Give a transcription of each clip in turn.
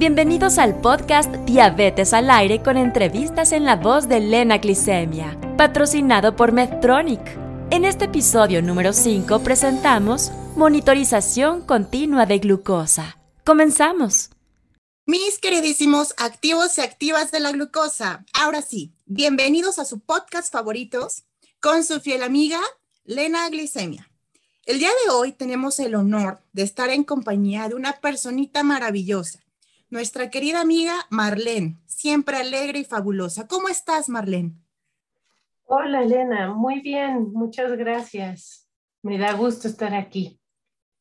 Bienvenidos al podcast Diabetes al aire con entrevistas en la voz de Lena Glicemia, patrocinado por Medtronic. En este episodio número 5 presentamos monitorización continua de glucosa. ¡Comenzamos! Mis queridísimos activos y activas de la glucosa, ahora sí, bienvenidos a su podcast favoritos con su fiel amiga Lena Glicemia. El día de hoy tenemos el honor de estar en compañía de una personita maravillosa, nuestra querida amiga Marlene, siempre alegre y fabulosa. ¿Cómo estás, Marlene? Hola, Elena. Muy bien, muchas gracias. Me da gusto estar aquí.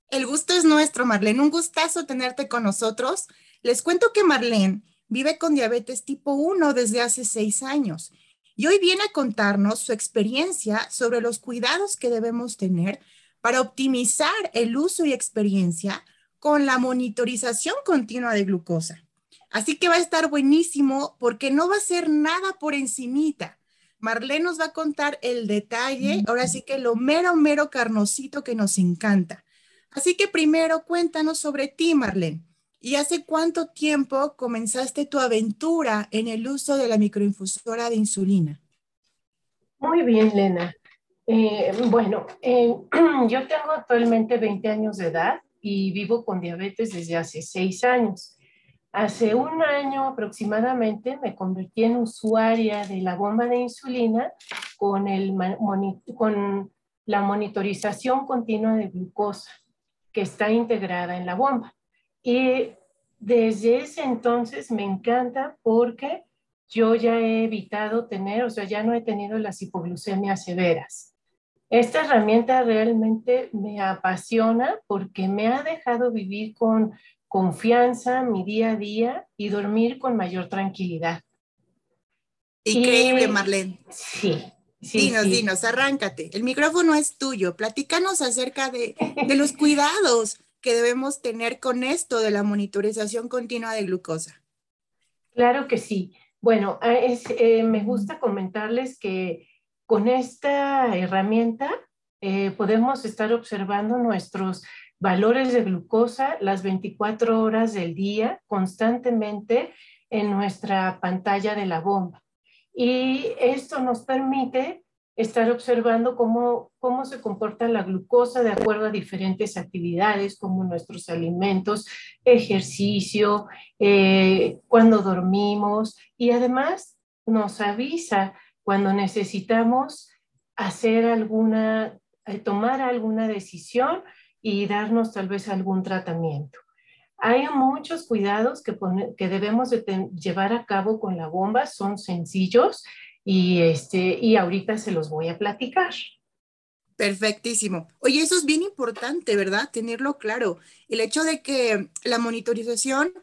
El gusto es nuestro, Marlene. Un gustazo tenerte con nosotros. Les cuento que Marlene vive con diabetes tipo 1 desde hace 6 años y hoy viene a contarnos su experiencia sobre los cuidados que debemos tener para optimizar el uso y experiencia con la monitorización continua de glucosa. Así que va a estar buenísimo porque no va a ser nada por encimita. Marlene nos va a contar el detalle, ahora sí que lo mero, mero carnosito que nos encanta. Así que primero cuéntanos sobre ti, Marlene. ¿Y hace cuánto tiempo comenzaste tu aventura en el uso de la microinfusora de insulina? Muy bien, Lena. Yo tengo actualmente 20 años de edad y vivo con diabetes desde hace 6 años. Hace 1 año aproximadamente me convertí en usuaria de la bomba de insulina con la monitorización continua de glucosa que está integrada en la bomba. Y desde ese entonces me encanta porque yo ya he evitado ya no he tenido las hipoglucemias severas. Esta herramienta realmente me apasiona porque me ha dejado vivir con confianza mi día a día y dormir con mayor tranquilidad. Increíble, Marlene. Sí. Dinos, arráncate. El micrófono es tuyo. Platícanos acerca de los cuidados que debemos tener con esto de la monitorización continua de glucosa. Claro que sí. Bueno, me gusta comentarles que con esta herramienta podemos estar observando nuestros valores de glucosa las 24 horas del día constantemente en nuestra pantalla de la bomba. Y esto nos permite estar observando cómo se comporta la glucosa de acuerdo a diferentes actividades como nuestros alimentos, ejercicio, cuando dormimos y además nos avisa cuando necesitamos tomar alguna decisión y darnos tal vez algún tratamiento. Hay muchos cuidados que debemos llevar a cabo con la bomba, son sencillos y ahorita se los voy a platicar. Perfectísimo. Oye, eso es bien importante, ¿verdad? Tenerlo claro. El hecho de que la monitorización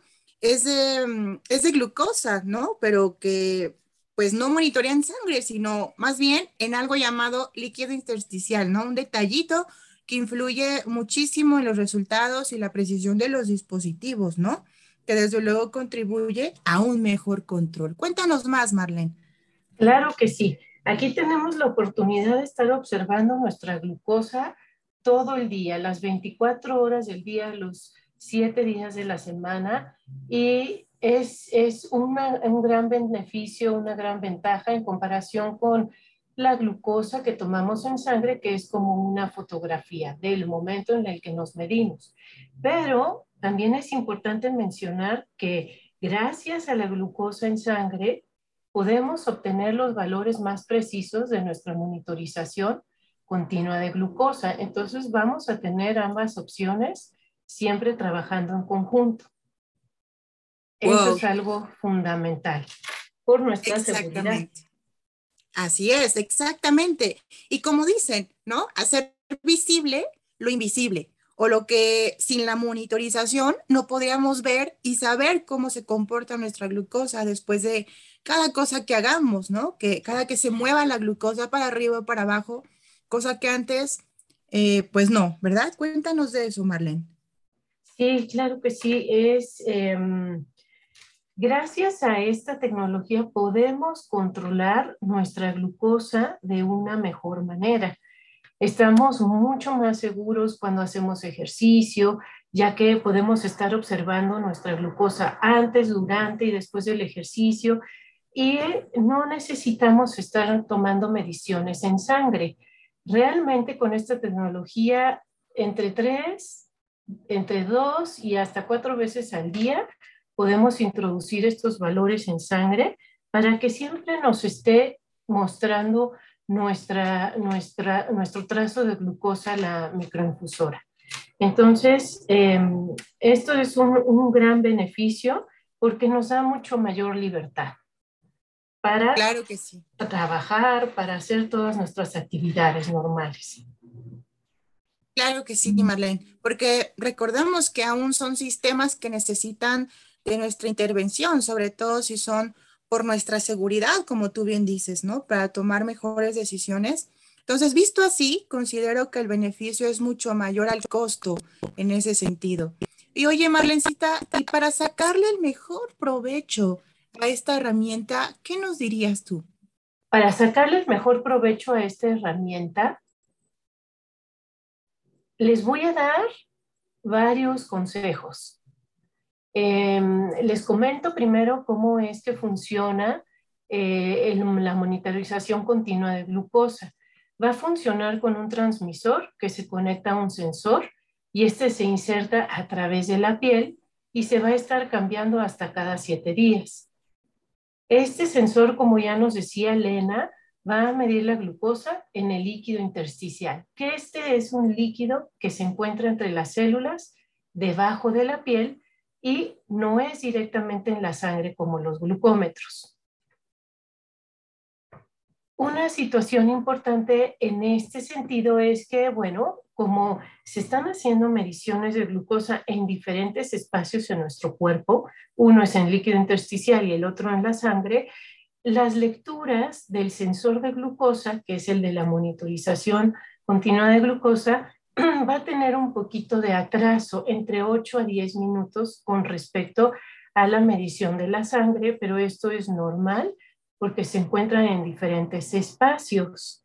es de glucosa, ¿no? Pero que pues no monitorean sangre, sino más bien en algo llamado líquido intersticial, ¿no? Un detallito que influye muchísimo en los resultados y la precisión de los dispositivos, ¿no? Que desde luego contribuye a un mejor control. Cuéntanos más, Marlene. Claro que sí. Aquí tenemos la oportunidad de estar observando nuestra glucosa todo el día, las 24 horas del día, los 7 días de la semana, y es un gran beneficio, una gran ventaja en comparación con la glucosa que tomamos en sangre, que es como una fotografía del momento en el que nos medimos. Pero también es importante mencionar que gracias a la glucosa en sangre, podemos obtener los valores más precisos de nuestra monitorización continua de glucosa. Entonces vamos a tener ambas opciones siempre trabajando en conjunto. Wow. Eso es algo fundamental por nuestra seguridad. Así es, exactamente. Y como dicen, ¿no? Hacer visible lo invisible o lo que sin la monitorización no podríamos ver y saber cómo se comporta nuestra glucosa después de cada cosa que hagamos, ¿no? Que cada que se mueva la glucosa para arriba o para abajo, cosa que antes, pues no, ¿verdad? Cuéntanos de eso, Marlene. Sí, claro que sí. Gracias a esta tecnología podemos controlar nuestra glucosa de una mejor manera. Estamos mucho más seguros cuando hacemos ejercicio, ya que podemos estar observando nuestra glucosa antes, durante y después del ejercicio, y no necesitamos estar tomando mediciones en sangre. Realmente con esta tecnología, entre 2 y hasta 4 veces al día, podemos introducir estos valores en sangre para que siempre nos esté mostrando nuestro trazo de glucosa a la microinfusora. Entonces, esto es un gran beneficio porque nos da mucho mayor libertad para claro que sí. trabajar, para hacer todas nuestras actividades normales. Claro que sí, Marlene, porque recordamos que aún son sistemas que necesitan de nuestra intervención, sobre todo si son por nuestra seguridad, como tú bien dices, ¿no? Para tomar mejores decisiones. Entonces, visto así, considero que el beneficio es mucho mayor al costo en ese sentido. Y oye, Marlencita, y para sacarle el mejor provecho a esta herramienta, ¿qué nos dirías tú? Para sacarle el mejor provecho a esta herramienta, les voy a dar varios consejos. Les comento primero cómo es que funciona la monitorización continua de glucosa. Va a funcionar con un transmisor que se conecta a un sensor y este se inserta a través de la piel y se va a estar cambiando hasta cada 7 días. Este sensor, como ya nos decía Lena, va a medir la glucosa en el líquido intersticial, que este es un líquido que se encuentra entre las células debajo de la piel y no es directamente en la sangre como los glucómetros. Una situación importante en este sentido es que, bueno, como se están haciendo mediciones de glucosa en diferentes espacios en nuestro cuerpo, uno es en líquido intersticial y el otro en la sangre, las lecturas del sensor de glucosa, que es el de la monitorización continua de glucosa, va a tener un poquito de atraso, entre 8 a 10 minutos con respecto a la medición de la sangre, pero esto es normal porque se encuentran en diferentes espacios.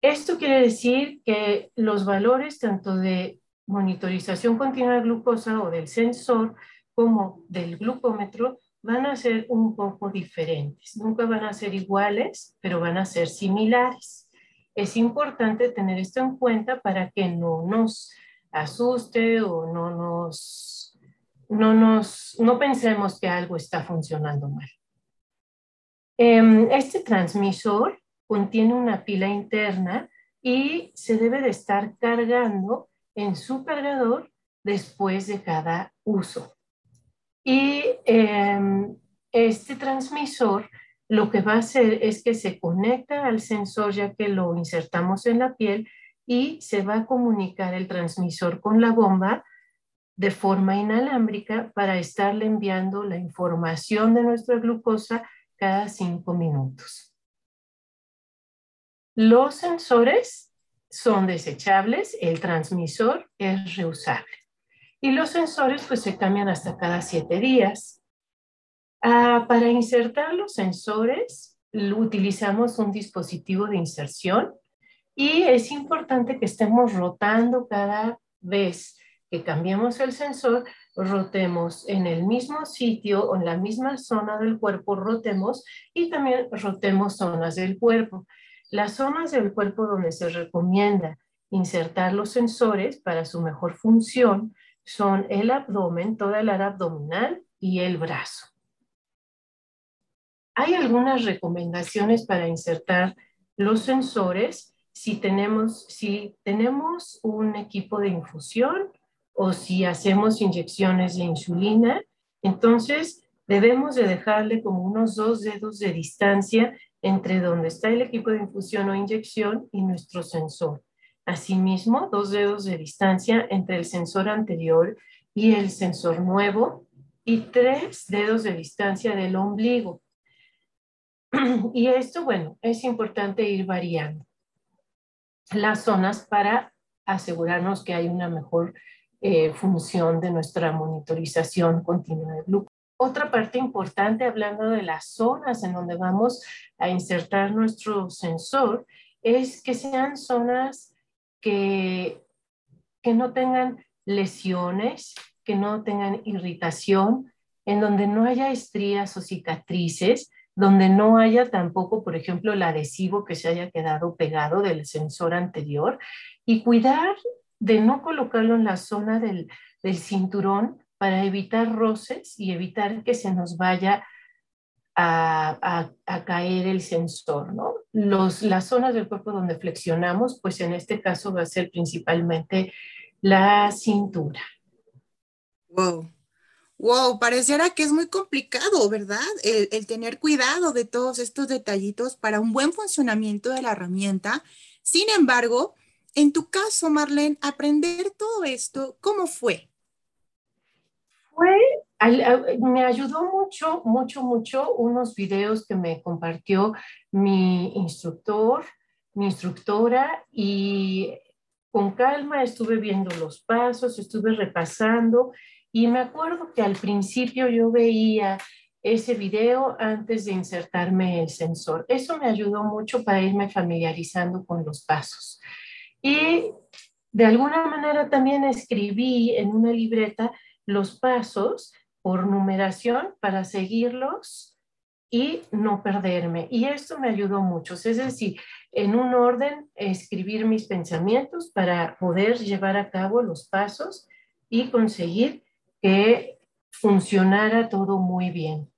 Esto quiere decir que los valores tanto de monitorización continua de glucosa o del sensor como del glucómetro van a ser un poco diferentes. Nunca van a ser iguales, pero van a ser similares. Es importante tener esto en cuenta para que no nos asuste o no pensemos que algo está funcionando mal. Este transmisor contiene una pila interna y se debe de estar cargando en su cargador después de cada uso. Y este transmisor lo que va a hacer es que se conecta al sensor ya que lo insertamos en la piel y se va a comunicar el transmisor con la bomba de forma inalámbrica para estarle enviando la información de nuestra glucosa cada 5 minutos. Los sensores son desechables, el transmisor es reusable y los sensores pues se cambian hasta cada 7 días. Para insertar los sensores utilizamos un dispositivo de inserción y es importante que estemos rotando cada vez que cambiemos el sensor, rotemos en el mismo sitio o en la misma zona del cuerpo, rotemos y también rotemos zonas del cuerpo. Las zonas del cuerpo donde se recomienda insertar los sensores para su mejor función son el abdomen, toda el área abdominal y el brazo. Hay algunas recomendaciones para insertar los sensores si tenemos un equipo de infusión o si hacemos inyecciones de insulina. Entonces debemos de dejarle como unos 2 dedos de distancia entre donde está el equipo de infusión o inyección y nuestro sensor. Asimismo, 2 dedos de distancia entre el sensor anterior y el sensor nuevo y 3 dedos de distancia del ombligo. Y esto, bueno, es importante ir variando las zonas para asegurarnos que hay una mejor función de nuestra monitorización continua de glucosa. Otra parte importante, hablando de las zonas en donde vamos a insertar nuestro sensor, es que sean zonas que no tengan lesiones, que no tengan irritación, en donde no haya estrías o cicatrices, donde no haya tampoco, por ejemplo, el adhesivo que se haya quedado pegado del sensor anterior, y cuidar de no colocarlo en la zona del cinturón para evitar roces y evitar que se nos vaya a caer el sensor, ¿no? Las zonas del cuerpo donde flexionamos, pues en este caso va a ser principalmente la cintura. Wow, pareciera que es muy complicado, ¿verdad? El tener cuidado de todos estos detallitos para un buen funcionamiento de la herramienta. Sin embargo, en tu caso, Marlene, aprender todo esto, ¿cómo fue? Me ayudó mucho unos videos que me compartió mi instructor, mi instructora, y con calma estuve viendo los pasos, estuve repasando, y me acuerdo que al principio yo veía ese video antes de insertarme el sensor. Eso me ayudó mucho para irme familiarizando con los pasos. Y de alguna manera también escribí en una libreta los pasos por numeración para seguirlos y no perderme. Y esto me ayudó mucho. Es decir, en un orden, escribir mis pensamientos para poder llevar a cabo los pasos y conseguir que funcionara todo muy bien.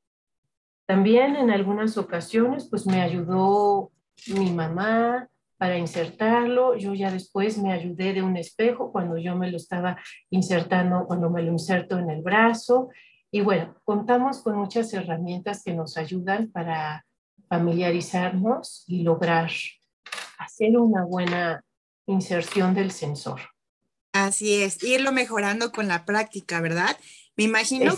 También en algunas ocasiones, pues me ayudó mi mamá para insertarlo. Yo ya después me ayudé de un espejo cuando yo me lo estaba insertando, cuando me lo inserto en el brazo. Y bueno, contamos con muchas herramientas que nos ayudan para familiarizarnos y lograr hacer una buena inserción del sensor. Así es, irlo mejorando con la práctica, ¿verdad? Me imagino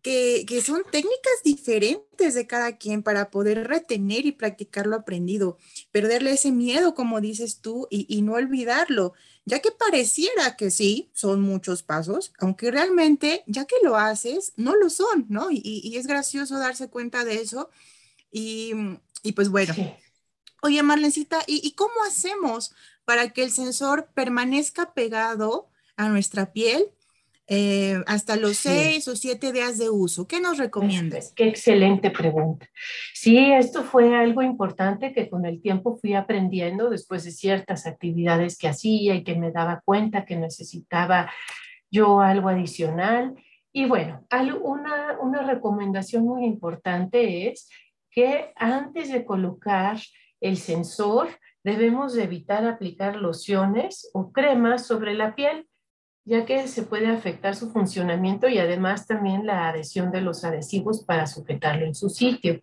que son técnicas diferentes de cada quien para poder retener y practicar lo aprendido, perderle ese miedo, como dices tú, y no olvidarlo, ya que pareciera que sí, son muchos pasos, aunque realmente, ya que lo haces, no lo son, ¿no? Y es gracioso darse cuenta de eso, y pues bueno. Sí. Oye, Marlencita, ¿y cómo hacemos para que el sensor permanezca pegado a nuestra piel hasta los 6 o 7 días de uso? ¿Qué nos recomiendas? Qué excelente pregunta. Sí, esto fue algo importante que con el tiempo fui aprendiendo después de ciertas actividades que hacía y que me daba cuenta que necesitaba yo algo adicional. Y bueno, una recomendación muy importante es que antes de colocar el sensor debemos de evitar aplicar lociones o cremas sobre la piel, ya que se puede afectar su funcionamiento y además también la adhesión de los adhesivos para sujetarlo en su sitio.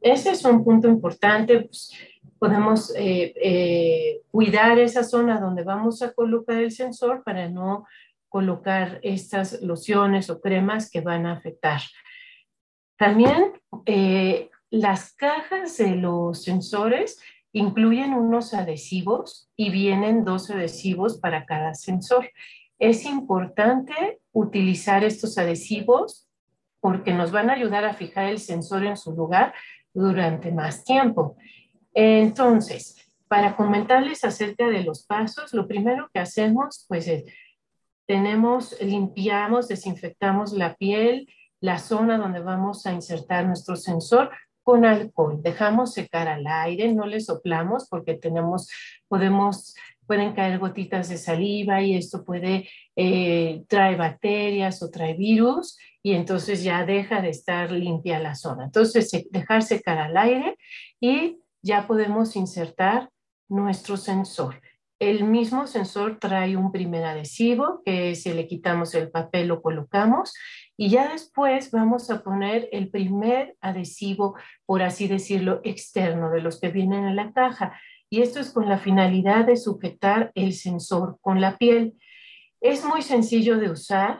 Ese es un punto importante. Pues podemos cuidar esa zona donde vamos a colocar el sensor para no colocar estas lociones o cremas que van a afectar. También las cajas de los sensores incluyen unos adhesivos y vienen 2 adhesivos para cada sensor. Es importante utilizar estos adhesivos porque nos van a ayudar a fijar el sensor en su lugar durante más tiempo. Entonces, para comentarles acerca de los pasos, lo primero que hacemos pues es, limpiamos, desinfectamos la piel, la zona donde vamos a insertar nuestro sensor con alcohol. Dejamos secar al aire, no le soplamos porque pueden caer gotitas de saliva y esto trae bacterias o trae virus y entonces ya deja de estar limpia la zona. Entonces, dejar secar al aire y ya podemos insertar nuestro sensor. El mismo sensor trae un primer adhesivo que si le quitamos el papel lo colocamos y ya después vamos a poner el primer adhesivo, por así decirlo, externo de los que vienen en la caja. Y esto es con la finalidad de sujetar el sensor con la piel. Es muy sencillo de usar,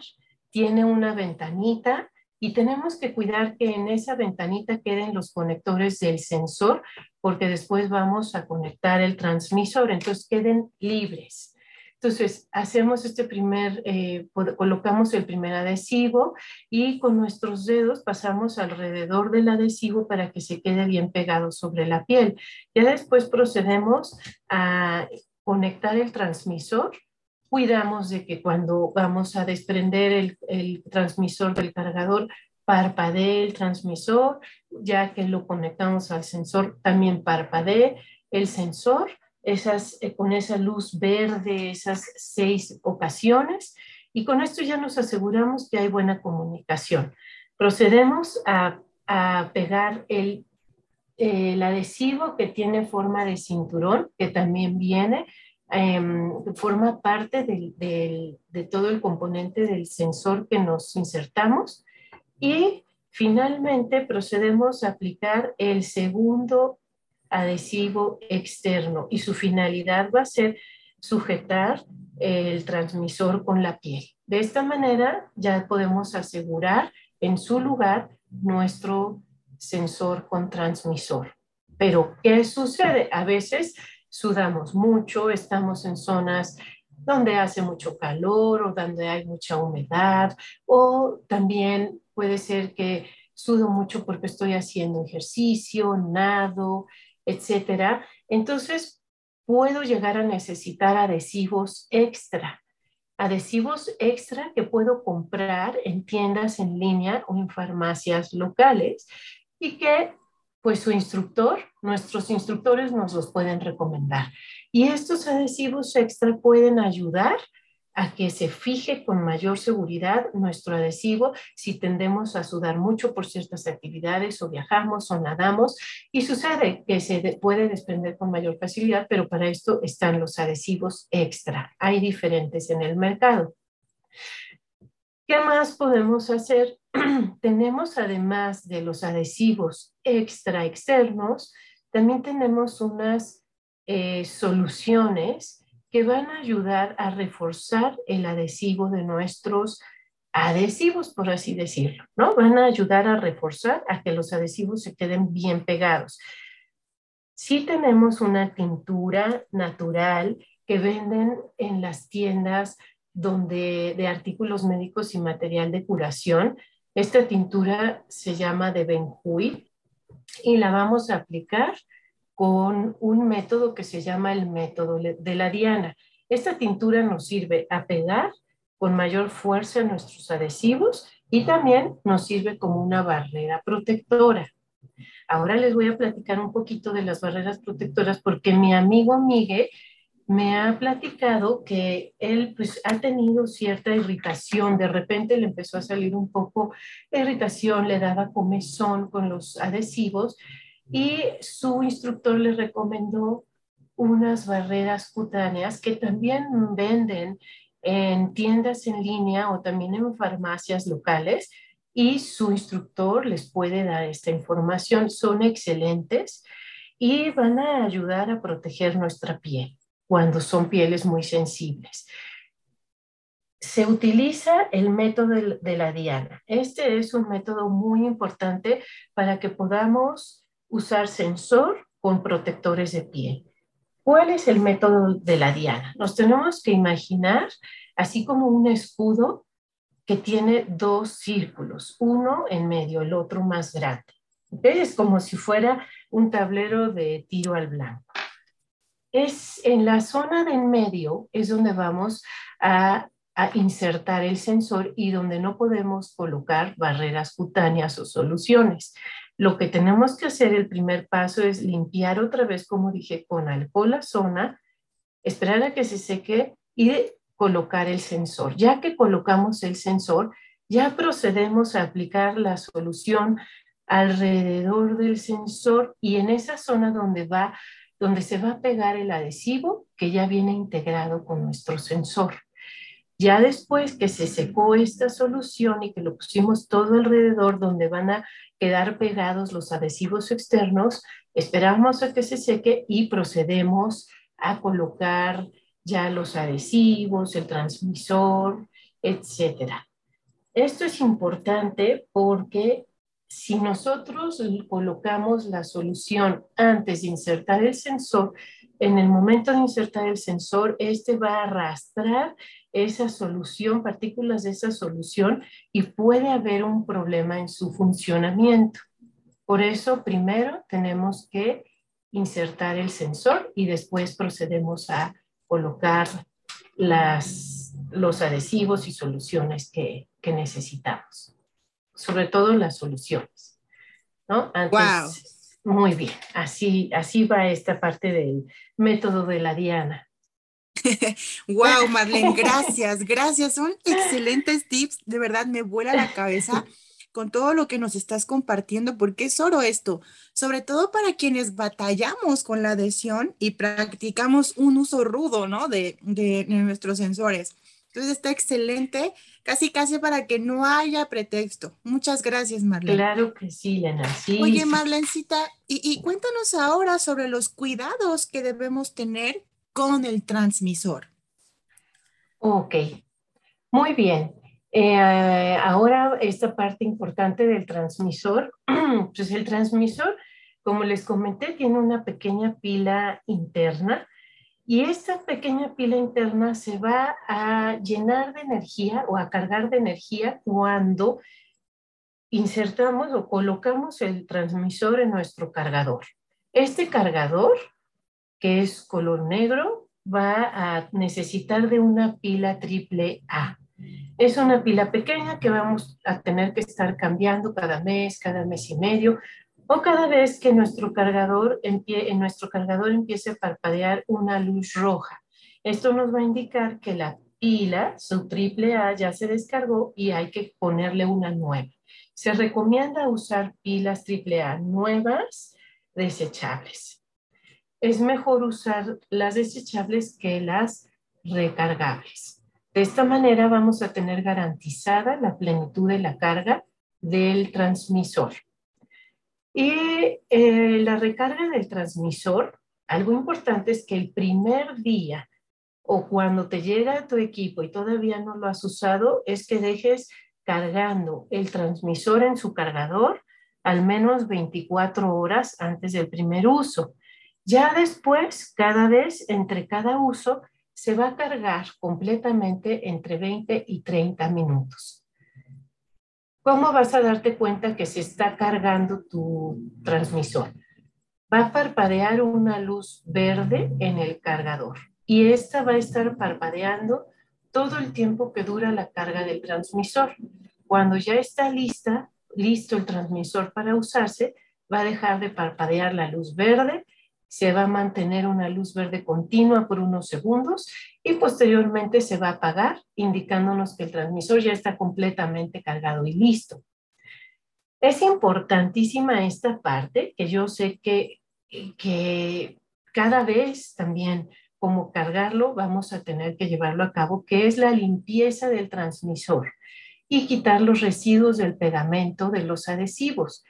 tiene una ventanita y tenemos que cuidar que en esa ventanita queden los conectores del sensor porque después vamos a conectar el transmisor, entonces queden libres. Entonces hacemos colocamos el primer adhesivo y con nuestros dedos pasamos alrededor del adhesivo para que se quede bien pegado sobre la piel. Ya después procedemos a conectar el transmisor cuidamos de que cuando vamos a desprender el transmisor del cargador, parpadee el transmisor, ya que lo conectamos al sensor, también parpadee el sensor, con esa luz verde, esas 6 ocasiones, y con esto ya nos aseguramos que hay buena comunicación. Procedemos a pegar el adhesivo que tiene forma de cinturón, que también viene, forma parte de todo el componente del sensor que nos insertamos, y finalmente procedemos a aplicar el segundo adhesivo externo, y su finalidad va a ser sujetar el transmisor con la piel. De esta manera ya podemos asegurar en su lugar nuestro sensor con transmisor. Pero ¿qué sucede? A veces sudamos mucho, estamos en zonas donde hace mucho calor o donde hay mucha humedad, o también puede ser que sudo mucho porque estoy haciendo ejercicio, nado, etcétera. Entonces puedo llegar a necesitar adhesivos extra que puedo comprar en tiendas en línea o en farmacias locales, y que pues nuestros instructores nos los pueden recomendar. Y estos adhesivos extra pueden ayudar a que se fije con mayor seguridad nuestro adhesivo si tendemos a sudar mucho por ciertas actividades, o viajamos o nadamos, y sucede que se puede desprender con mayor facilidad, pero para esto están los adhesivos extra. Hay diferentes en el mercado. ¿Qué más podemos hacer? Tenemos, además de los adhesivos extra externos, también tenemos unas soluciones que van a ayudar a reforzar el adhesivo de nuestros adhesivos, por así decirlo, ¿no? Van a ayudar a reforzar a que los adhesivos se queden bien pegados. Sí tenemos una tintura natural que venden en las tiendas de artículos médicos y material de curación. Esta tintura se llama de Benjuí, y la vamos a aplicar con un método que se llama el método de la diana. Esta tintura nos sirve a pegar con mayor fuerza nuestros adhesivos, y también nos sirve como una barrera protectora. Ahora les voy a platicar un poquito de las barreras protectoras, porque mi amigo Miguel me ha platicado que él pues ha tenido cierta irritación. De repente le empezó a salir un poco de irritación, le daba comezón con los adhesivos, y su instructor le recomendó unas barreras cutáneas que también venden en tiendas en línea o también en farmacias locales, y su instructor les puede dar esta información. Son excelentes y van a ayudar a proteger nuestra piel cuando son pieles muy sensibles. Se utiliza el método de la diana. Este es un método muy importante para que podamos usar sensor con protectores de piel. ¿Cuál es el método de la diana? Nos tenemos que imaginar así como un escudo que tiene 2 círculos, uno en medio, el otro más grande. Es como si fuera un tablero de tiro al blanco. Es en la zona de en medio es donde vamos a insertar el sensor, y donde no podemos colocar barreras cutáneas o soluciones. Lo que tenemos que hacer, el primer paso, es limpiar otra vez, como dije, con alcohol la zona, esperar a que se seque y colocar el sensor. Ya que colocamos el sensor, ya procedemos a aplicar la solución alrededor del sensor, y en esa zona donde se va a pegar el adhesivo que ya viene integrado con nuestro sensor. Ya después que se secó esta solución y que lo pusimos todo alrededor donde van a quedar pegados los adhesivos externos, esperamos a que se seque y procedemos a colocar ya los adhesivos, el transmisor, etc. Esto es importante porque si nosotros colocamos la solución antes de insertar el sensor, en el momento de insertar el sensor, este va a arrastrar esa solución, partículas de esa solución, y puede haber un problema en su funcionamiento. Por eso, primero tenemos que insertar el sensor y después procedemos a colocar los adhesivos y soluciones que necesitamos. Sobre todo las soluciones, ¿no? Antes, wow. Muy bien, así va esta parte del método de la Diana. Wow, Marlene, gracias, son excelentes tips, de verdad me vuela la cabeza con todo lo que nos estás compartiendo, porque es oro esto, sobre todo para quienes batallamos con la adhesión y practicamos un uso rudo, ¿no? de nuestros sensores. Entonces está excelente, casi para que no haya pretexto. Muchas gracias, Marlene. Claro que sí, Lena. Sí. Oye, Marlencita, y cuéntanos ahora sobre los cuidados que debemos tener con el transmisor. Ok, muy bien. Ahora esta parte importante del transmisor. Pues el transmisor, como les comenté, tiene una pequeña pila interna y esta pequeña pila interna se va a llenar de energía o a cargar de energía cuando insertamos o colocamos el transmisor en nuestro cargador. Este cargador, que es color negro, va a necesitar de una pila triple A. Es una pila pequeña que vamos a tener que estar cambiando cada mes y medio, o cada vez que nuestro cargador empiece a parpadear una luz roja. Esto nos va a indicar que la pila, su triple A, ya se descargó y hay que ponerle una nueva. Se recomienda usar pilas triple A nuevas, desechables. Es mejor usar las desechables que las recargables. De esta manera vamos a tener garantizada la plenitud de la carga del transmisor. Y la recarga del transmisor, algo importante es que el primer día o cuando te llega tu equipo y todavía no lo has usado, es que dejes cargando el transmisor en su cargador al menos 24 horas antes del primer uso. Ya después, cada vez, entre cada uso, se va a cargar completamente entre 20 y 30 minutos. ¿Cómo vas a darte cuenta que se está cargando tu transmisor? Va a parpadear una luz verde en el cargador y esta va a estar parpadeando todo el tiempo que dura la carga del transmisor. Cuando ya está listo el transmisor para usarse, va a dejar de parpadear la luz verde, se va a mantener una luz verde continua por unos segundos y posteriormente se va a apagar, indicándonos que el transmisor ya está completamente cargado y listo. Es importantísima esta parte, que yo sé que cada vez también, como cargarlo, vamos a tener que llevarlo a cabo, que es la limpieza del transmisor y quitar los residuos del pegamento de los adhesivos.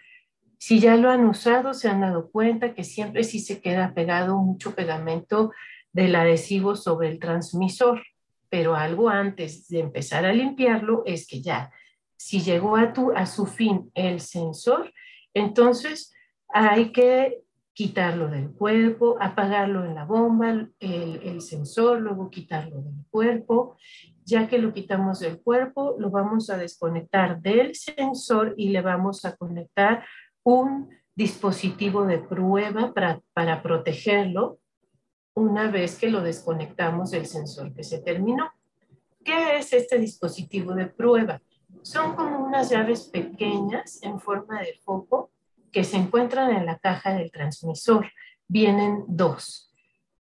Si ya lo han usado, se han dado cuenta que siempre sí se queda pegado mucho pegamento del adhesivo sobre el transmisor, pero algo antes de empezar a limpiarlo es que ya, si llegó a su fin el sensor, entonces hay que quitarlo del cuerpo, apagarlo en la bomba, el sensor, luego quitarlo del cuerpo. Ya que lo quitamos del cuerpo, lo vamos a desconectar del sensor y le vamos a conectar un dispositivo de prueba para protegerlo una vez que lo desconectamos del sensor que se terminó. ¿Qué es este dispositivo de prueba? Son como unas llaves pequeñas en forma de foco que se encuentran en la caja del transmisor. Vienen dos.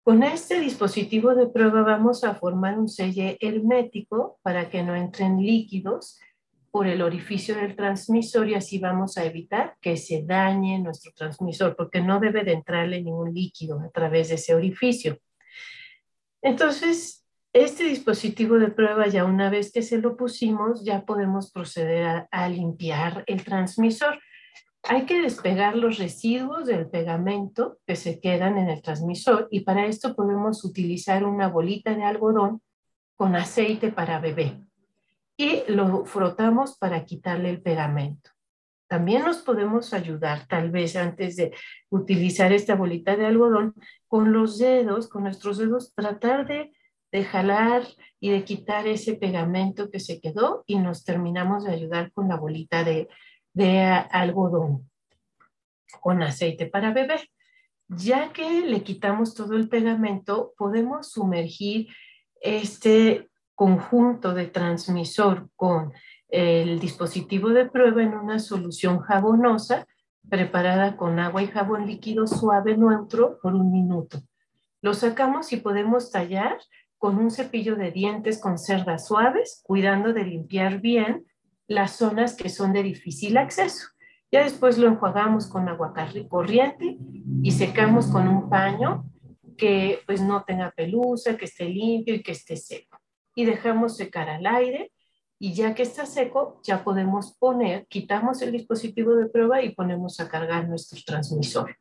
Con este dispositivo de prueba vamos a formar un sello hermético para que no entren líquidos por el orificio del transmisor y así vamos a evitar que se dañe nuestro transmisor, porque no debe de entrarle ningún líquido a través de ese orificio. Entonces, este dispositivo de prueba, ya una vez que se lo pusimos, ya podemos proceder a limpiar el transmisor. Hay que despegar los residuos del pegamento que se quedan en el transmisor y para esto podemos utilizar una bolita de algodón con aceite para bebé. Y lo frotamos para quitarle el pegamento. También nos podemos ayudar, tal vez antes de utilizar esta bolita de algodón, con los dedos, con nuestros dedos, tratar de jalar y de quitar ese pegamento que se quedó y nos terminamos de ayudar con la bolita de algodón con aceite para bebé. Ya que le quitamos todo el pegamento, podemos sumergir este conjunto de transmisor con el dispositivo de prueba en una solución jabonosa preparada con agua y jabón líquido suave neutro por 1 minuto. Lo sacamos y podemos tallar con un cepillo de dientes con cerdas suaves, cuidando de limpiar bien las zonas que son de difícil acceso. Ya después lo enjuagamos con agua corriente y secamos con un paño que pues no tenga pelusa, que esté limpio y que esté seco. Y dejamos secar al aire y ya que está seco ya podemos poner, quitamos el dispositivo de prueba y ponemos a cargar nuestro transmisor.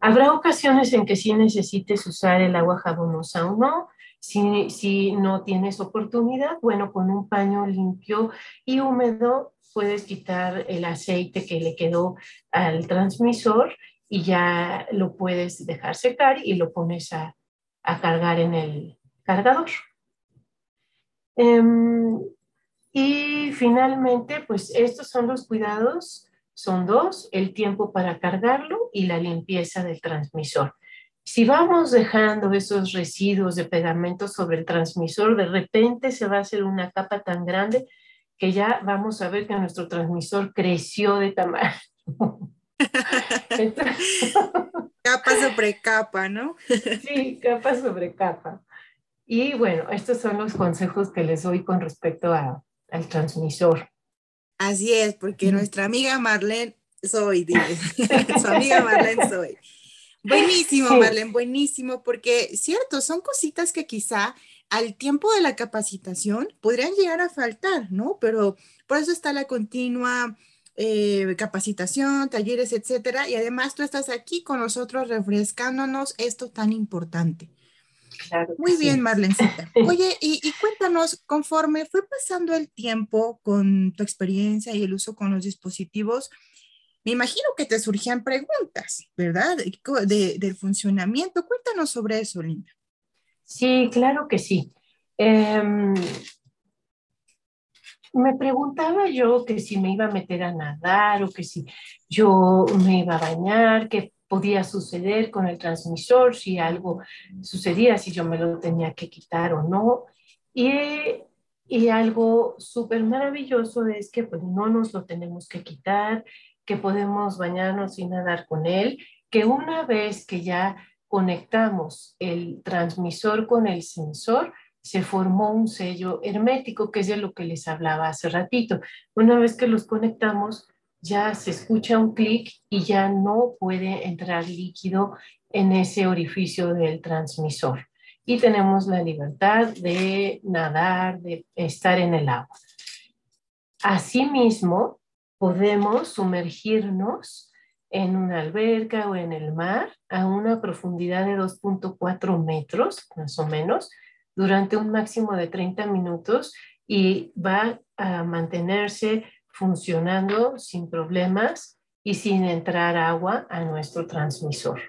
Habrá ocasiones en que sí necesites usar el agua jabonosa o no. Si no tienes oportunidad, bueno, con un paño limpio y húmedo puedes quitar el aceite que le quedó al transmisor y ya lo puedes dejar secar y lo pones a cargar en el cargador. Y finalmente, pues estos son los cuidados, son 2, el tiempo para cargarlo y la limpieza del transmisor. Si vamos dejando esos residuos de pegamento sobre el transmisor, de repente se va a hacer una capa tan grande que ya vamos a ver que nuestro transmisor creció de tamaño. Entonces, capa sobre capa, ¿no? Sí, capa sobre capa. Y bueno, estos son los consejos que les doy con respecto al transmisor. Así es, porque nuestra amiga Marlene soy, diles. Su amiga Marlene soy. Buenísimo, Marlene, buenísimo, porque cierto, son cositas que quizá al tiempo de la capacitación podrían llegar a faltar, ¿no? Pero por eso está la continua capacitación, talleres, etcétera, y además tú estás aquí con nosotros refrescándonos esto tan importante. Claro. Muy bien, sí. Marlencita. Oye, y cuéntanos, conforme fue pasando el tiempo con tu experiencia y el uso con los dispositivos, me imagino que te surgían preguntas, ¿verdad? Del funcionamiento. Cuéntanos sobre eso, Linda. Sí, claro que sí. Me preguntaba yo que si me iba a meter a nadar o que si yo me iba a bañar, que podía suceder con el transmisor, si algo sucedía, si yo me lo tenía que quitar o no. Y algo súper maravilloso es que pues, no nos lo tenemos que quitar, que podemos bañarnos y nadar con él, que una vez que ya conectamos el transmisor con el sensor, se formó un sello hermético, que es de lo que les hablaba hace ratito. Una vez que los conectamos, ya se escucha un clic y ya no puede entrar líquido en ese orificio del transmisor. Y tenemos la libertad de nadar, de estar en el agua. Asimismo, podemos sumergirnos en una alberca o en el mar a una profundidad de 2.4 metros, más o menos, durante un máximo de 30 minutos y va a mantenerse funcionando sin problemas y sin entrar agua a nuestro transmisor.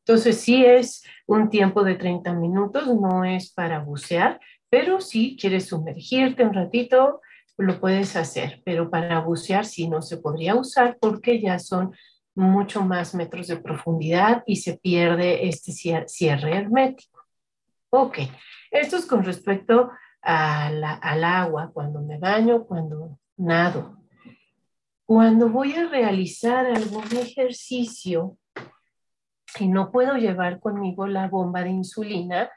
Entonces sí es un tiempo de 30 minutos, no es para bucear, pero si quieres sumergirte un ratito, lo puedes hacer, pero para bucear sí no se podría usar porque ya son mucho más metros de profundidad y se pierde este cierre hermético. Ok, esto es con respecto a al agua, cuando me baño, cuando nado. Cuando voy a realizar algún ejercicio y no puedo llevar conmigo la bomba de insulina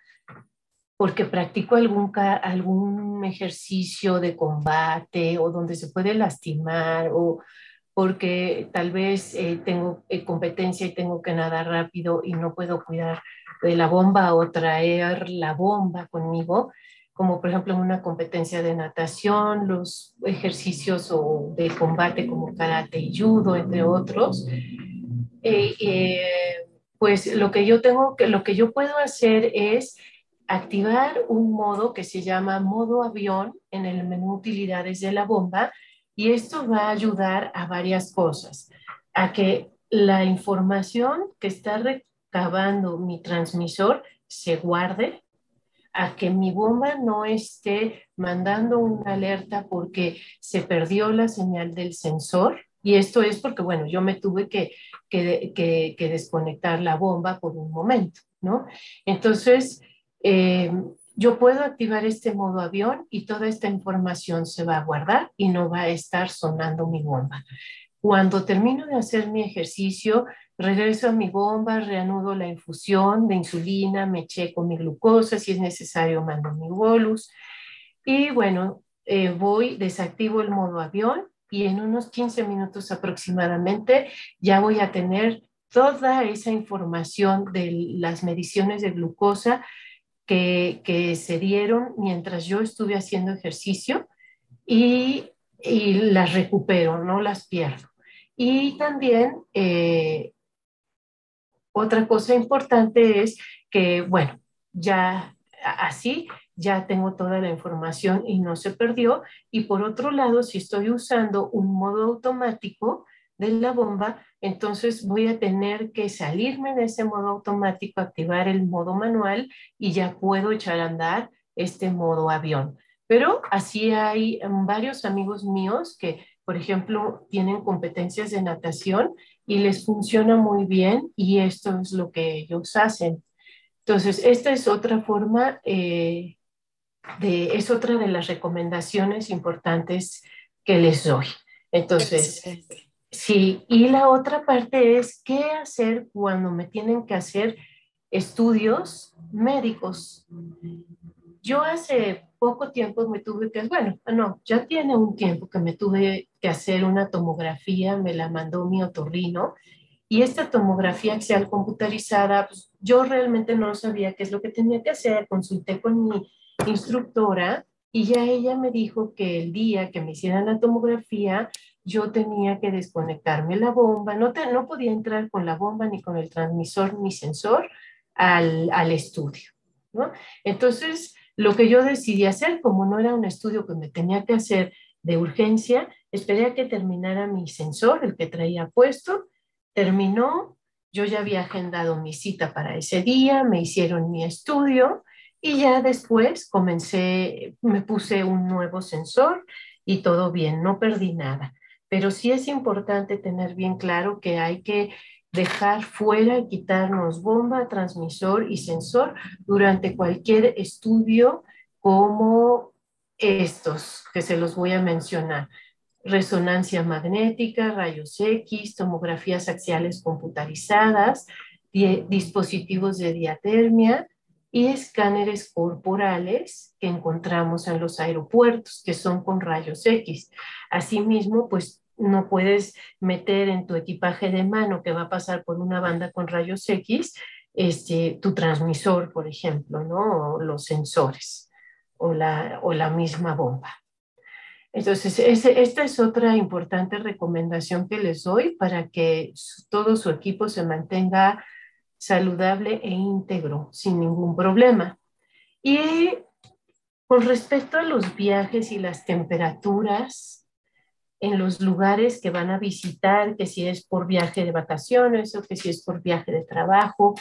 porque practico algún ejercicio de combate o donde se puede lastimar o porque tal vez tengo competencia y tengo que nadar rápido y no puedo cuidar de la bomba o traer la bomba conmigo, como por ejemplo en una competencia de natación, los ejercicios o de combate como karate y judo, entre otros, pues lo que yo puedo hacer es activar un modo que se llama modo avión en el menú utilidades de la bomba y esto va a ayudar a varias cosas, a que la información que está recabando mi transmisor se guarde, a que mi bomba no esté mandando una alerta porque se perdió la señal del sensor. Y esto es porque, bueno, yo me tuve que desconectar la bomba por un momento, ¿no? Entonces, yo puedo activar este modo avión y toda esta información se va a guardar y no va a estar sonando mi bomba. Cuando termino de hacer mi ejercicio, regreso a mi bomba, reanudo la infusión de insulina, me checo mi glucosa, si es necesario mando mi bolus. Y bueno, voy, desactivo el modo avión y en unos 15 minutos aproximadamente ya voy a tener toda esa información de las mediciones de glucosa que se dieron mientras yo estuve haciendo ejercicio y las recupero, no las pierdo. Y también otra cosa importante es que, bueno, ya así ya tengo toda la información y no se perdió. Y por otro lado, si estoy usando un modo automático de la bomba, entonces voy a tener que salirme de ese modo automático, activar el modo manual y ya puedo echar a andar este modo avión. Pero así hay varios amigos míos que, por ejemplo, tienen competencias de natación y les funciona muy bien y esto es lo que ellos hacen. Entonces, esta es otra forma, es otra de las recomendaciones importantes que les doy. Entonces, excelente. Sí, y la otra parte es qué hacer cuando me tienen que hacer estudios médicos. Yo hace poco tiempo me tuve que, bueno, no, ya tiene un tiempo que me tuve que hacer una tomografía, me la mandó mi otorrino, y esta tomografía axial computarizada, pues, yo realmente no sabía qué es lo que tenía que hacer, consulté con mi instructora y ya ella me dijo que el día que me hicieran la tomografía yo tenía que desconectarme la bomba, no podía entrar con la bomba ni con el transmisor ni sensor al estudio, ¿no? Entonces, lo que yo decidí hacer, como no era un estudio que me tenía que hacer de urgencia, esperé a que terminara mi sensor, el que traía puesto, terminó, yo ya había agendado mi cita para ese día, me hicieron mi estudio y ya después comencé, me puse un nuevo sensor y todo bien, no perdí nada. Pero sí es importante tener bien claro que hay que dejar fuera y quitarnos bomba, transmisor y sensor durante cualquier estudio como estos que se los voy a mencionar. Resonancia magnética, rayos X, tomografías axiales computarizadas, dispositivos de diatermia y escáneres corporales que encontramos en los aeropuertos que son con rayos X. Asimismo, pues, no puedes meter en tu equipaje de mano que va a pasar por una banda con rayos X, tu transmisor, por ejemplo, ¿no? O los sensores o la misma bomba. Entonces, esta es otra importante recomendación que les doy para que todo su equipo se mantenga saludable e íntegro, sin ningún problema. Y con respecto a los viajes y las temperaturas, en los lugares que van a visitar, que si es por viaje de vacaciones o que si es por viaje de trabajo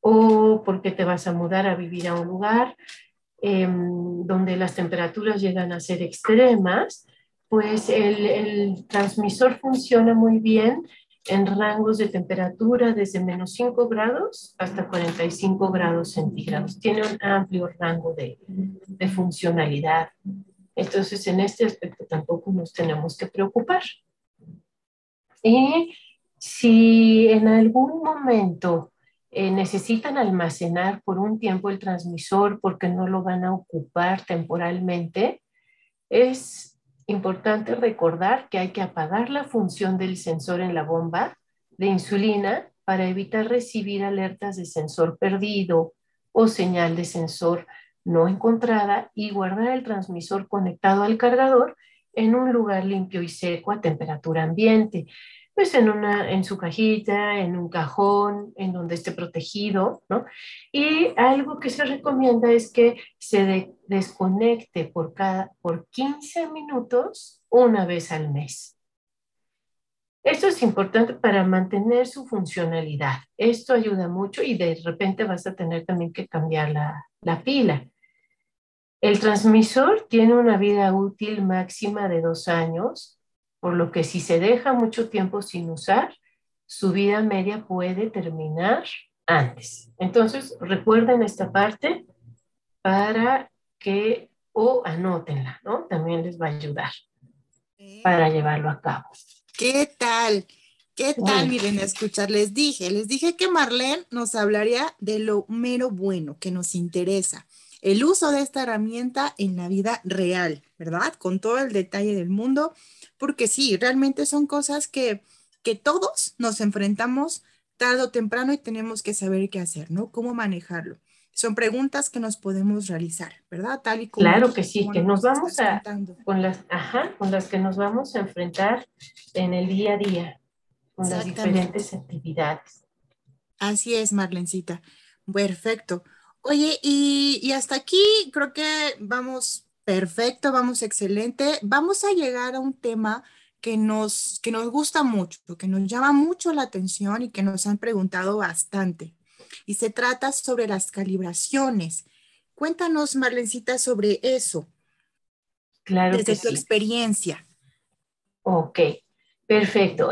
o porque te vas a mudar a vivir a un lugar donde las temperaturas llegan a ser extremas, pues el transmisor funciona muy bien en rangos de temperatura desde -5 grados hasta 45 grados centígrados. Tiene un amplio rango de funcionalidad. Entonces, en este aspecto tampoco nos tenemos que preocupar. Y si en algún momento necesitan almacenar por un tiempo el transmisor porque no lo van a ocupar temporalmente, es importante recordar que hay que apagar la función del sensor en la bomba de insulina para evitar recibir alertas de sensor perdido o señal de sensor no encontrada y guardar el transmisor conectado al cargador en un lugar limpio y seco a temperatura ambiente, pues en su cajita, en un cajón, en donde esté protegido, ¿no? Y algo que se recomienda es que se desconecte por 15 minutos una vez al mes. Esto es importante para mantener su funcionalidad. Esto ayuda mucho y de repente vas a tener también que cambiar la pila. El transmisor tiene una vida útil máxima de 2 años, por lo que si se deja mucho tiempo sin usar, su vida media puede terminar antes. Entonces, recuerden esta parte para que, o anótenla, ¿no? También les va a ayudar para llevarlo a cabo. ¿Qué tal? ¿Qué tal? Miren, a escuchar, les dije que Marlene nos hablaría de lo mero bueno que nos interesa, el uso de esta herramienta en la vida real, ¿verdad? Con todo el detalle del mundo, porque sí, realmente son cosas que todos nos enfrentamos tarde o temprano y tenemos que saber qué hacer, ¿no? Cómo manejarlo. Son preguntas que nos podemos realizar, ¿verdad? Tal y como. Claro que sí, que nos vamos a, con las que nos vamos a enfrentar en el día a día, con las diferentes actividades. Así es, Marlencita. Perfecto. Oye, y hasta aquí creo que vamos perfecto, vamos excelente. Vamos a llegar a un tema que nos gusta mucho, que nos llama mucho la atención y que nos han preguntado bastante. Y se trata sobre las calibraciones. Cuéntanos, Marlencita, sobre eso. Claro que sí. Desde tu experiencia. Ok, perfecto.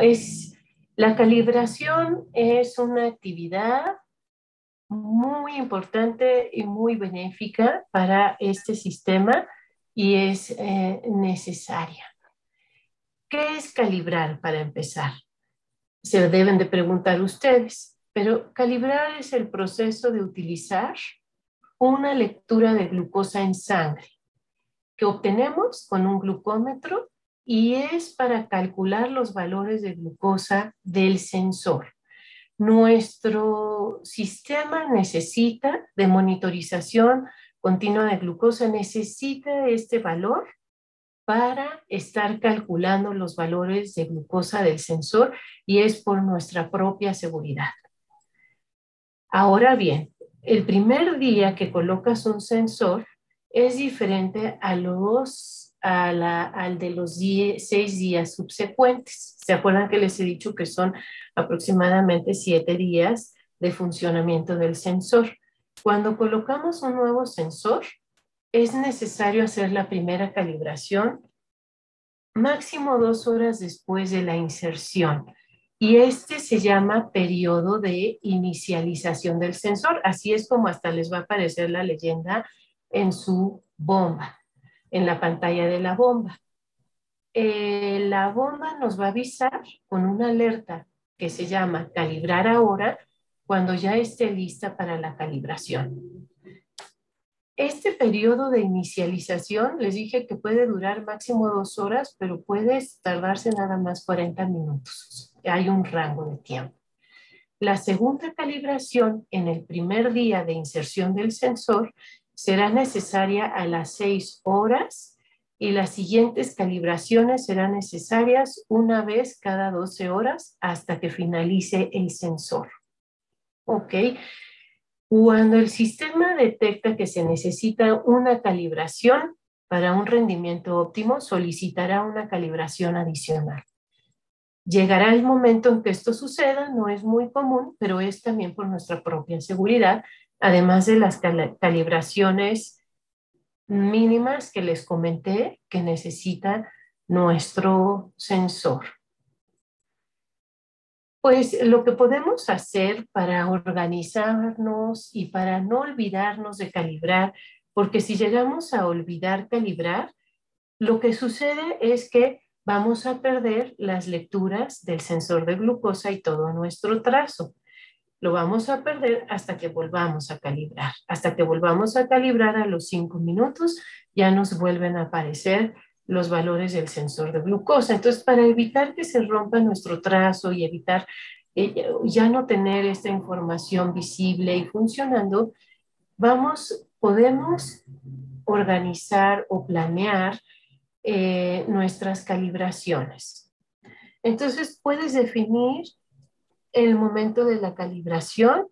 La calibración es una actividad muy importante y muy benéfica para este sistema y es necesaria. ¿Qué es calibrar para empezar? Se lo deben de preguntar ustedes. Pero calibrar es el proceso de utilizar una lectura de glucosa en sangre que obtenemos con un glucómetro y es para calcular los valores de glucosa del sensor. Nuestro sistema necesita de monitorización continua de glucosa, necesita este valor para estar calculando los valores de glucosa del sensor y es por nuestra propia seguridad. Ahora bien, el primer día que colocas un sensor es diferente al de los 6 días subsecuentes. ¿Se acuerdan que les he dicho que son aproximadamente 7 días de funcionamiento del sensor? Cuando colocamos un nuevo sensor, es necesario hacer la primera calibración máximo 2 horas después de la inserción. Y este se llama periodo de inicialización del sensor. Así es como hasta les va a aparecer la leyenda en su bomba, en la pantalla de la bomba. La bomba nos va a avisar con una alerta que se llama calibrar ahora, cuando ya esté lista para la calibración. Este periodo de inicialización, les dije que puede durar máximo 2 horas, pero puede tardarse nada más 40 minutos. Hay un rango de tiempo. La segunda calibración en el primer día de inserción del sensor será necesaria a las 6 horas y las siguientes calibraciones serán necesarias una vez cada 12 horas hasta que finalice el sensor. ¿Ok? Cuando el sistema detecta que se necesita una calibración para un rendimiento óptimo, solicitará una calibración adicional. Llegará el momento en que esto suceda, no es muy común, pero es también por nuestra propia seguridad, además de las calibraciones mínimas que les comenté que necesita nuestro sensor. Pues lo que podemos hacer para organizarnos y para no olvidarnos de calibrar, porque si llegamos a olvidar calibrar, lo que sucede es que vamos a perder las lecturas del sensor de glucosa y todo nuestro trazo. Lo vamos a perder hasta que volvamos a calibrar. Hasta que volvamos a calibrar a los 5 minutos, ya nos vuelven a aparecer los valores del sensor de glucosa. Entonces, para evitar que se rompa nuestro trazo y evitar ya no tener esta información visible y funcionando, podemos organizar o planear nuestras calibraciones. Entonces puedes definir el momento de la calibración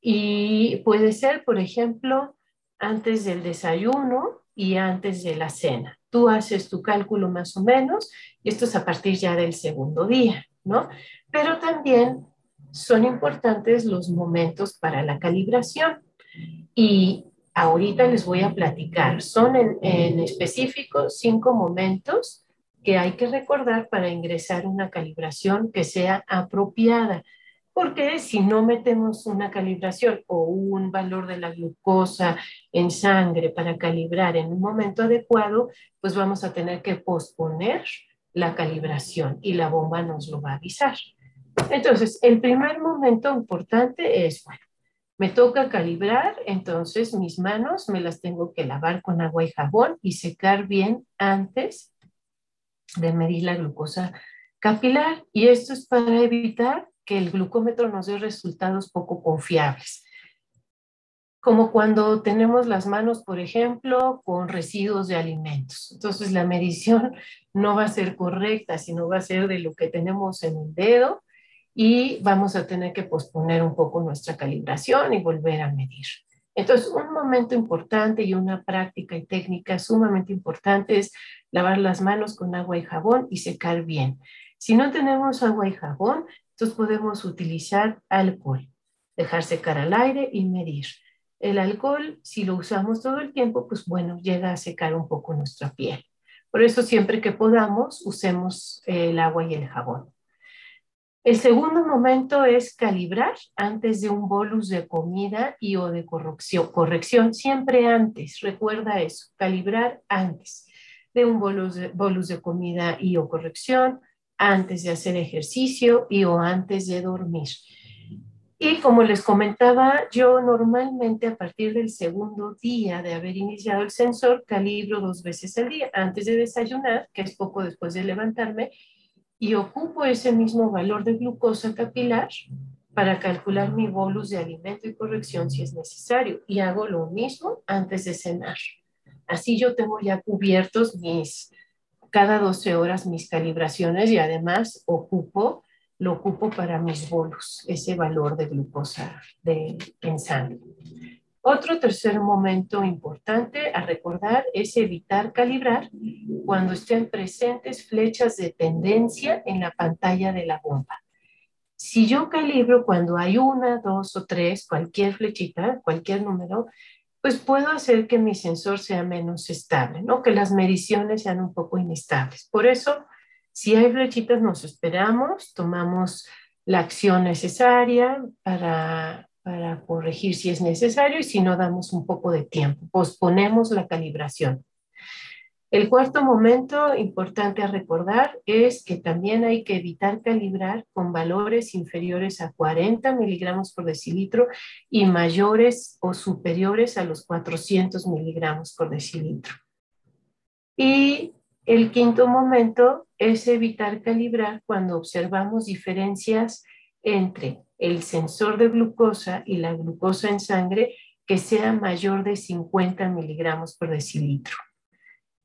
y puede ser, por ejemplo, antes del desayuno y antes de la cena. Tú haces tu cálculo más o menos y esto es a partir ya del segundo día, ¿no? Pero también son importantes los momentos para la calibración y ahorita les voy a platicar. Son en específico 5 momentos que hay que recordar para ingresar una calibración que sea apropiada. Porque si no metemos una calibración o un valor de la glucosa en sangre para calibrar en un momento adecuado, pues vamos a tener que posponer la calibración y la bomba nos lo va a avisar. Entonces, el primer momento importante es, bueno, me toca calibrar, entonces mis manos me las tengo que lavar con agua y jabón y secar bien antes de medir la glucosa capilar. Y esto es para evitar que el glucómetro nos dé resultados poco confiables. Como cuando tenemos las manos, por ejemplo, con residuos de alimentos. Entonces la medición no va a ser correcta, sino va a ser de lo que tenemos en el dedo y vamos a tener que posponer un poco nuestra calibración y volver a medir. Entonces un momento importante y una práctica y técnica sumamente importante es lavar las manos con agua y jabón y secar bien. Si no tenemos agua y jabón, entonces podemos utilizar alcohol, dejar secar al aire y medir. El alcohol, si lo usamos todo el tiempo, pues bueno, llega a secar un poco nuestra piel. Por eso siempre que podamos, usemos el agua y el jabón. El segundo momento es calibrar antes de un bolus de comida y o de corrección. Siempre antes, recuerda eso, calibrar antes de un bolus de comida y o corrección, antes de hacer ejercicio y o antes de dormir. Y como les comentaba, yo normalmente a partir del segundo día de haber iniciado el sensor, calibro 2 veces al día, antes de desayunar, que es poco después de levantarme, y ocupo ese mismo valor de glucosa capilar para calcular mi bolus de alimento y corrección si es necesario. Y hago lo mismo antes de cenar. Así yo tengo ya cubiertos cada 12 horas mis calibraciones y además lo ocupo para mis bolos, ese valor de glucosa en sangre. Otro tercer momento importante a recordar es evitar calibrar cuando estén presentes flechas de tendencia en la pantalla de la bomba. Si yo calibro cuando hay 1, 2 o 3, cualquier flechita, cualquier número, pues puedo hacer que mi sensor sea menos estable, ¿no? Que las mediciones sean un poco inestables. Por eso, si hay flechitas, nos esperamos, tomamos la acción necesaria para corregir si es necesario y si no, damos un poco de tiempo, posponemos la calibración. El cuarto momento importante a recordar es que también hay que evitar calibrar con valores inferiores a 40 miligramos por decilitro y mayores o superiores a los 400 miligramos por decilitro. Y el quinto momento es evitar calibrar cuando observamos diferencias entre el sensor de glucosa y la glucosa en sangre que sea mayor de 50 miligramos por decilitro.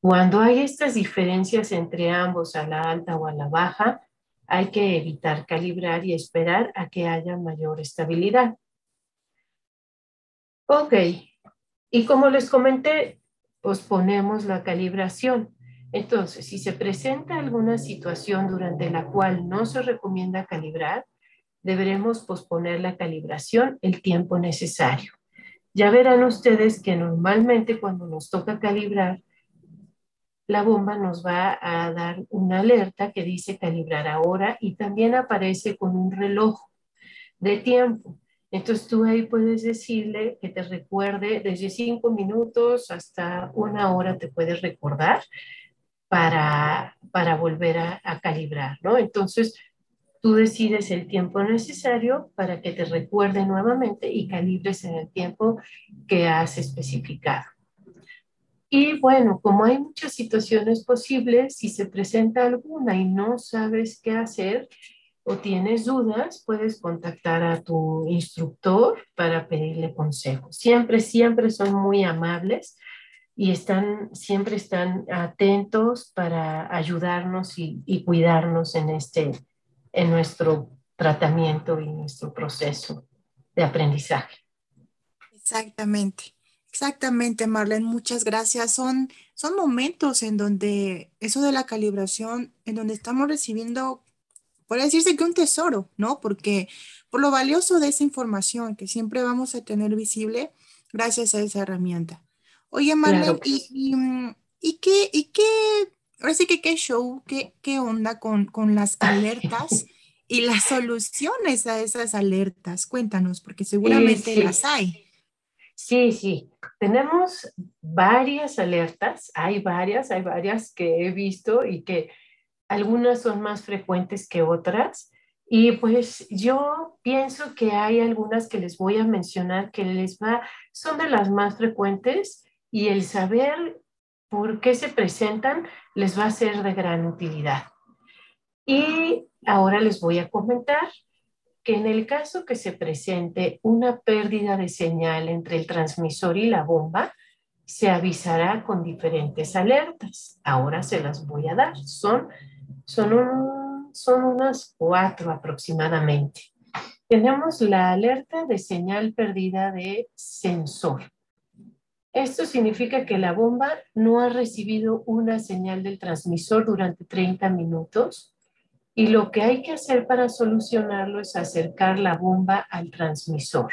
Cuando hay estas diferencias entre ambos a la alta o a la baja, hay que evitar calibrar y esperar a que haya mayor estabilidad. Ok, y como les comenté, posponemos la calibración. Entonces, si se presenta alguna situación durante la cual no se recomienda calibrar, deberemos posponer la calibración el tiempo necesario. Ya verán ustedes que normalmente cuando nos toca calibrar, la bomba nos va a dar una alerta que dice calibrar ahora y también aparece con un reloj de tiempo. Entonces tú ahí puedes decirle que te recuerde desde 5 minutos hasta 1 hora te puedes recordar para volver a calibrar, ¿no? Entonces tú decides el tiempo necesario para que te recuerde nuevamente y calibres en el tiempo que has especificado. Y bueno, como hay muchas situaciones posibles, si se presenta alguna y no sabes qué hacer o tienes dudas, puedes contactar a tu instructor para pedirle consejo. Siempre son muy amables y siempre están atentos para ayudarnos y cuidarnos en nuestro tratamiento y nuestro proceso de aprendizaje. Exactamente. Exactamente, Marlene, muchas gracias. Son momentos en donde eso de la calibración, en donde estamos recibiendo, puede decirse que un tesoro, ¿no? Porque por lo valioso de esa información que siempre vamos a tener visible gracias a esa herramienta. Oye, Marlene, claro. ¿Y qué show, qué onda con las alertas y las soluciones a esas alertas. Cuéntanos, porque seguramente las hay. Sí. Tenemos varias alertas. Hay varias que he visto y que algunas son más frecuentes que otras. Y pues yo pienso que hay algunas que les voy a mencionar que son de las más frecuentes, y el saber por qué se presentan les va a ser de gran utilidad. Y ahora les voy a comentar que en el caso que se presente una pérdida de señal entre el transmisor y la bomba, se avisará con diferentes alertas. Ahora se las voy a dar. Son unas 4 aproximadamente. Tenemos la alerta de señal perdida de sensor. Esto significa que la bomba no ha recibido una señal del transmisor durante 30 minutos y lo que hay que hacer para solucionarlo es acercar la bomba al transmisor.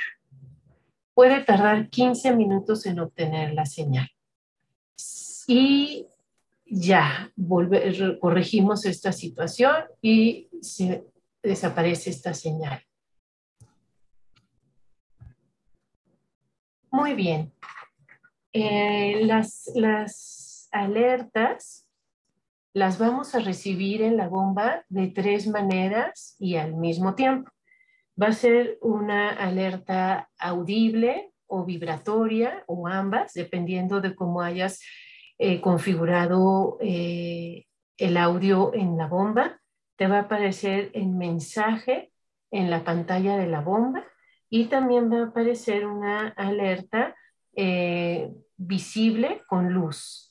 Puede tardar 15 minutos en obtener la señal. Y ya corregimos esta situación y se desaparece esta señal. Muy bien. Las alertas las vamos a recibir en la bomba de 3 maneras y al mismo tiempo. Va a ser una alerta audible o vibratoria o ambas, dependiendo de cómo hayas configurado el audio en la bomba. Te va a aparecer en mensaje en la pantalla de la bomba y también va a aparecer una alerta visible con luz.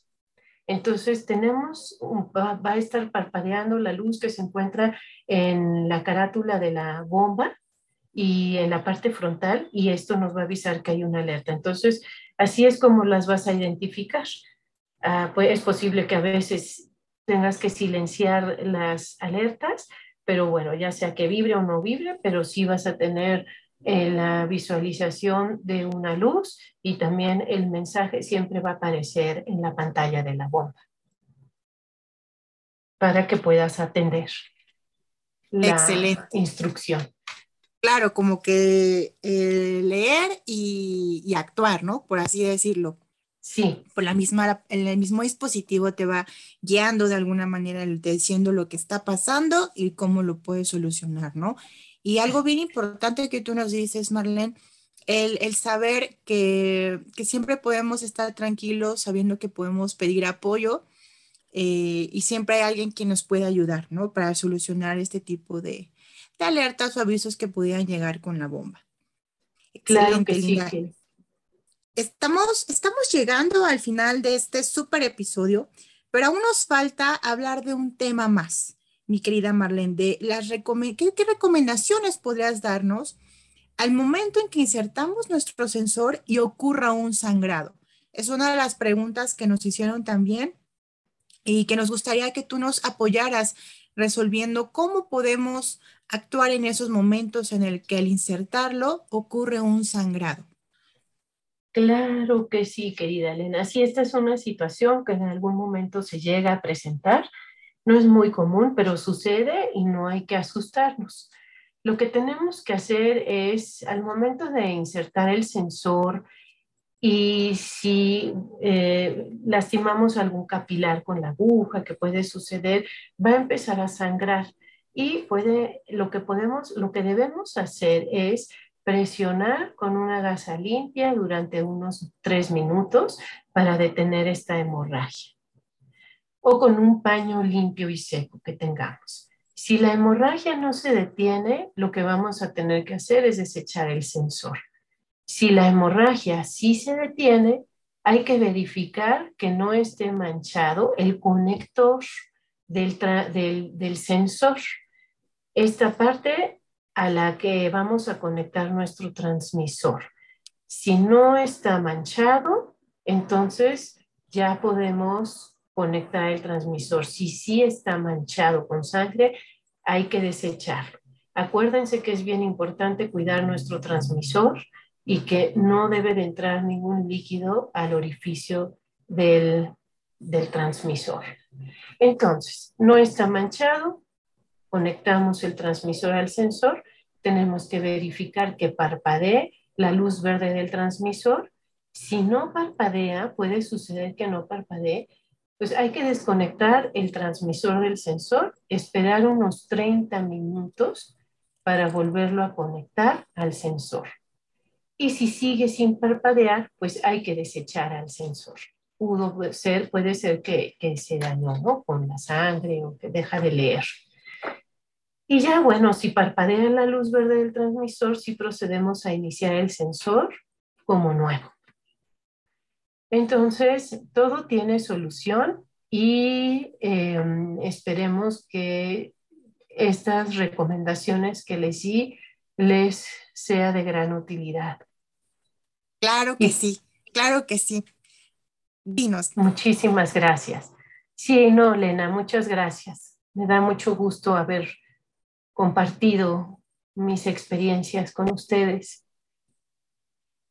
Entonces va a estar parpadeando la luz que se encuentra en la carátula de la bomba y en la parte frontal, y esto nos va a avisar que hay una alerta. Entonces así es como las vas a identificar. Pues es posible que a veces tengas que silenciar las alertas, pero bueno, ya sea que vibre o no vibre, pero sí vas a tener la visualización de una luz y también el mensaje siempre va a aparecer en la pantalla de la bomba para que puedas atender la instrucción. Claro, como que leer y actuar, ¿no? Por así decirlo. Sí. Por el mismo dispositivo te va guiando de alguna manera, diciendo lo que está pasando y cómo lo puedes solucionar, ¿no? Y algo bien importante que tú nos dices, Marlene, el saber que siempre podemos estar tranquilos sabiendo que podemos pedir apoyo y siempre hay alguien que nos puede ayudar, ¿no? Para solucionar este tipo de alertas o avisos que pudieran llegar con la bomba. Claro que sí. Estamos llegando al final de este súper episodio, pero aún nos falta hablar de un tema más, mi querida Marlene, ¿qué recomendaciones podrías darnos al momento en que insertamos nuestro sensor y ocurra un sangrado? Es una de las preguntas que nos hicieron también y que nos gustaría que tú nos apoyaras resolviendo cómo podemos actuar en esos momentos en el que al insertarlo ocurre un sangrado. Claro que sí, querida Elena. Si esta es una situación que en algún momento se llega a presentar, no es muy común, pero sucede y no hay que asustarnos. Lo que tenemos que hacer es, al momento de insertar el sensor y si lastimamos algún capilar con la aguja, que puede suceder, va a empezar a sangrar. Y lo que debemos hacer es presionar con una gasa limpia durante unos 3 minutos para detener esta hemorragia, o con un paño limpio y seco que tengamos. Si la hemorragia no se detiene, lo que vamos a tener que hacer es desechar el sensor. Si la hemorragia sí se detiene, hay que verificar que no esté manchado el conector del sensor. Esta parte a la que vamos a conectar nuestro transmisor. Si no está manchado, entonces ya podemos conectar el transmisor. Si sí está manchado con sangre, hay que desecharlo. Acuérdense que es bien importante cuidar nuestro transmisor y que no debe de entrar ningún líquido al orificio del transmisor. Entonces, no está manchado, conectamos el transmisor al sensor, tenemos que verificar que parpadee la luz verde del transmisor. Si no parpadea, puede suceder que no parpadee, pues hay que desconectar el transmisor del sensor, esperar unos 30 minutos para volverlo a conectar al sensor. Y si sigue sin parpadear, pues hay que desechar al sensor. Puede ser que se dañó, ¿no?, con la sangre o que deja de leer. Y ya, bueno, si parpadea la luz verde del transmisor, sí procedemos a iniciar el sensor como nuevo. Entonces, todo tiene solución y esperemos que estas recomendaciones que les di les sea de gran utilidad. Claro que sí, claro que sí. Dinos. Muchísimas gracias. Sí, no, Lena, muchas gracias. Me da mucho gusto haber compartido mis experiencias con ustedes.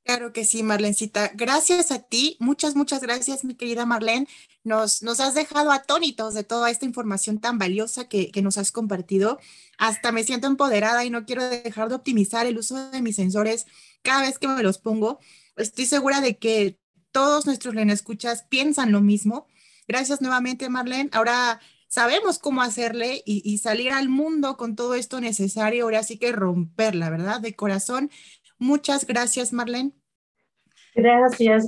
Claro que sí, Marlencita. Gracias a ti. Muchas, muchas gracias, mi querida Marlene. Nos has dejado atónitos de toda esta información tan valiosa que nos has compartido. Hasta me siento empoderada y no quiero dejar de optimizar el uso de mis sensores cada vez que me los pongo. Estoy segura de que todos nuestros lenaescuchas piensan lo mismo. Gracias nuevamente, Marlene. Ahora sabemos cómo hacerle y salir al mundo con todo esto necesario. Ahora sí que romperla, ¿verdad? De corazón. Muchas gracias, Marlene. Gracias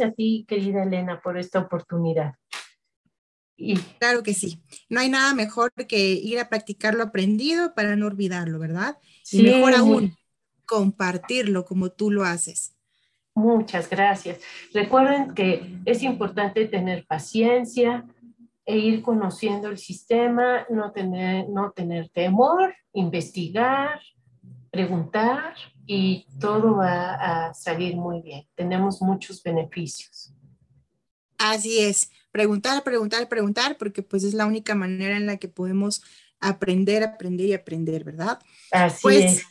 a ti, querida Elena, por esta oportunidad. Y claro que sí. No hay nada mejor que ir a practicar lo aprendido para no olvidarlo, ¿verdad? Sí. Y mejor aún, compartirlo como tú lo haces. Muchas gracias. Recuerden que es importante tener paciencia e ir conociendo el sistema, no tener temor, investigar, preguntar y todo va a salir muy bien. Tenemos muchos beneficios. Así es. Preguntar, porque pues es la única manera en la que podemos aprender, ¿verdad? Así es.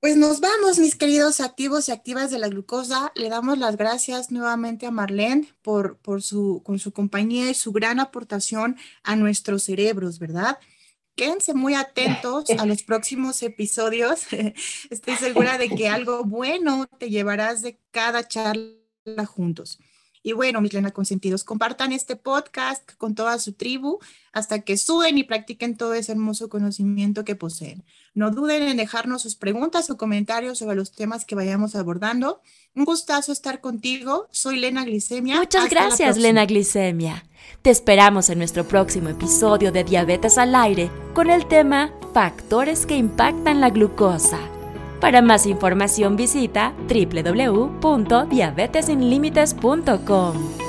Pues nos vamos, mis queridos activos y activas de la glucosa. Le damos las gracias nuevamente a Marlene por su compañía y su gran aportación a nuestros cerebros, ¿verdad? Quédense muy atentos a los próximos episodios. Estoy segura de que algo bueno te llevarás de cada charla juntos. Y bueno, mis Lena consentidos, compartan este podcast con toda su tribu hasta que suben y practiquen todo ese hermoso conocimiento que poseen. No duden en dejarnos sus preguntas o comentarios sobre los temas que vayamos abordando. Un gustazo estar contigo. Soy Lena Glicemia. Muchas gracias, Lena Glicemia. Te esperamos en nuestro próximo episodio de Diabetes al Aire con el tema Factores que impactan la glucosa. Para más información visita www.diabetesinlimites.com.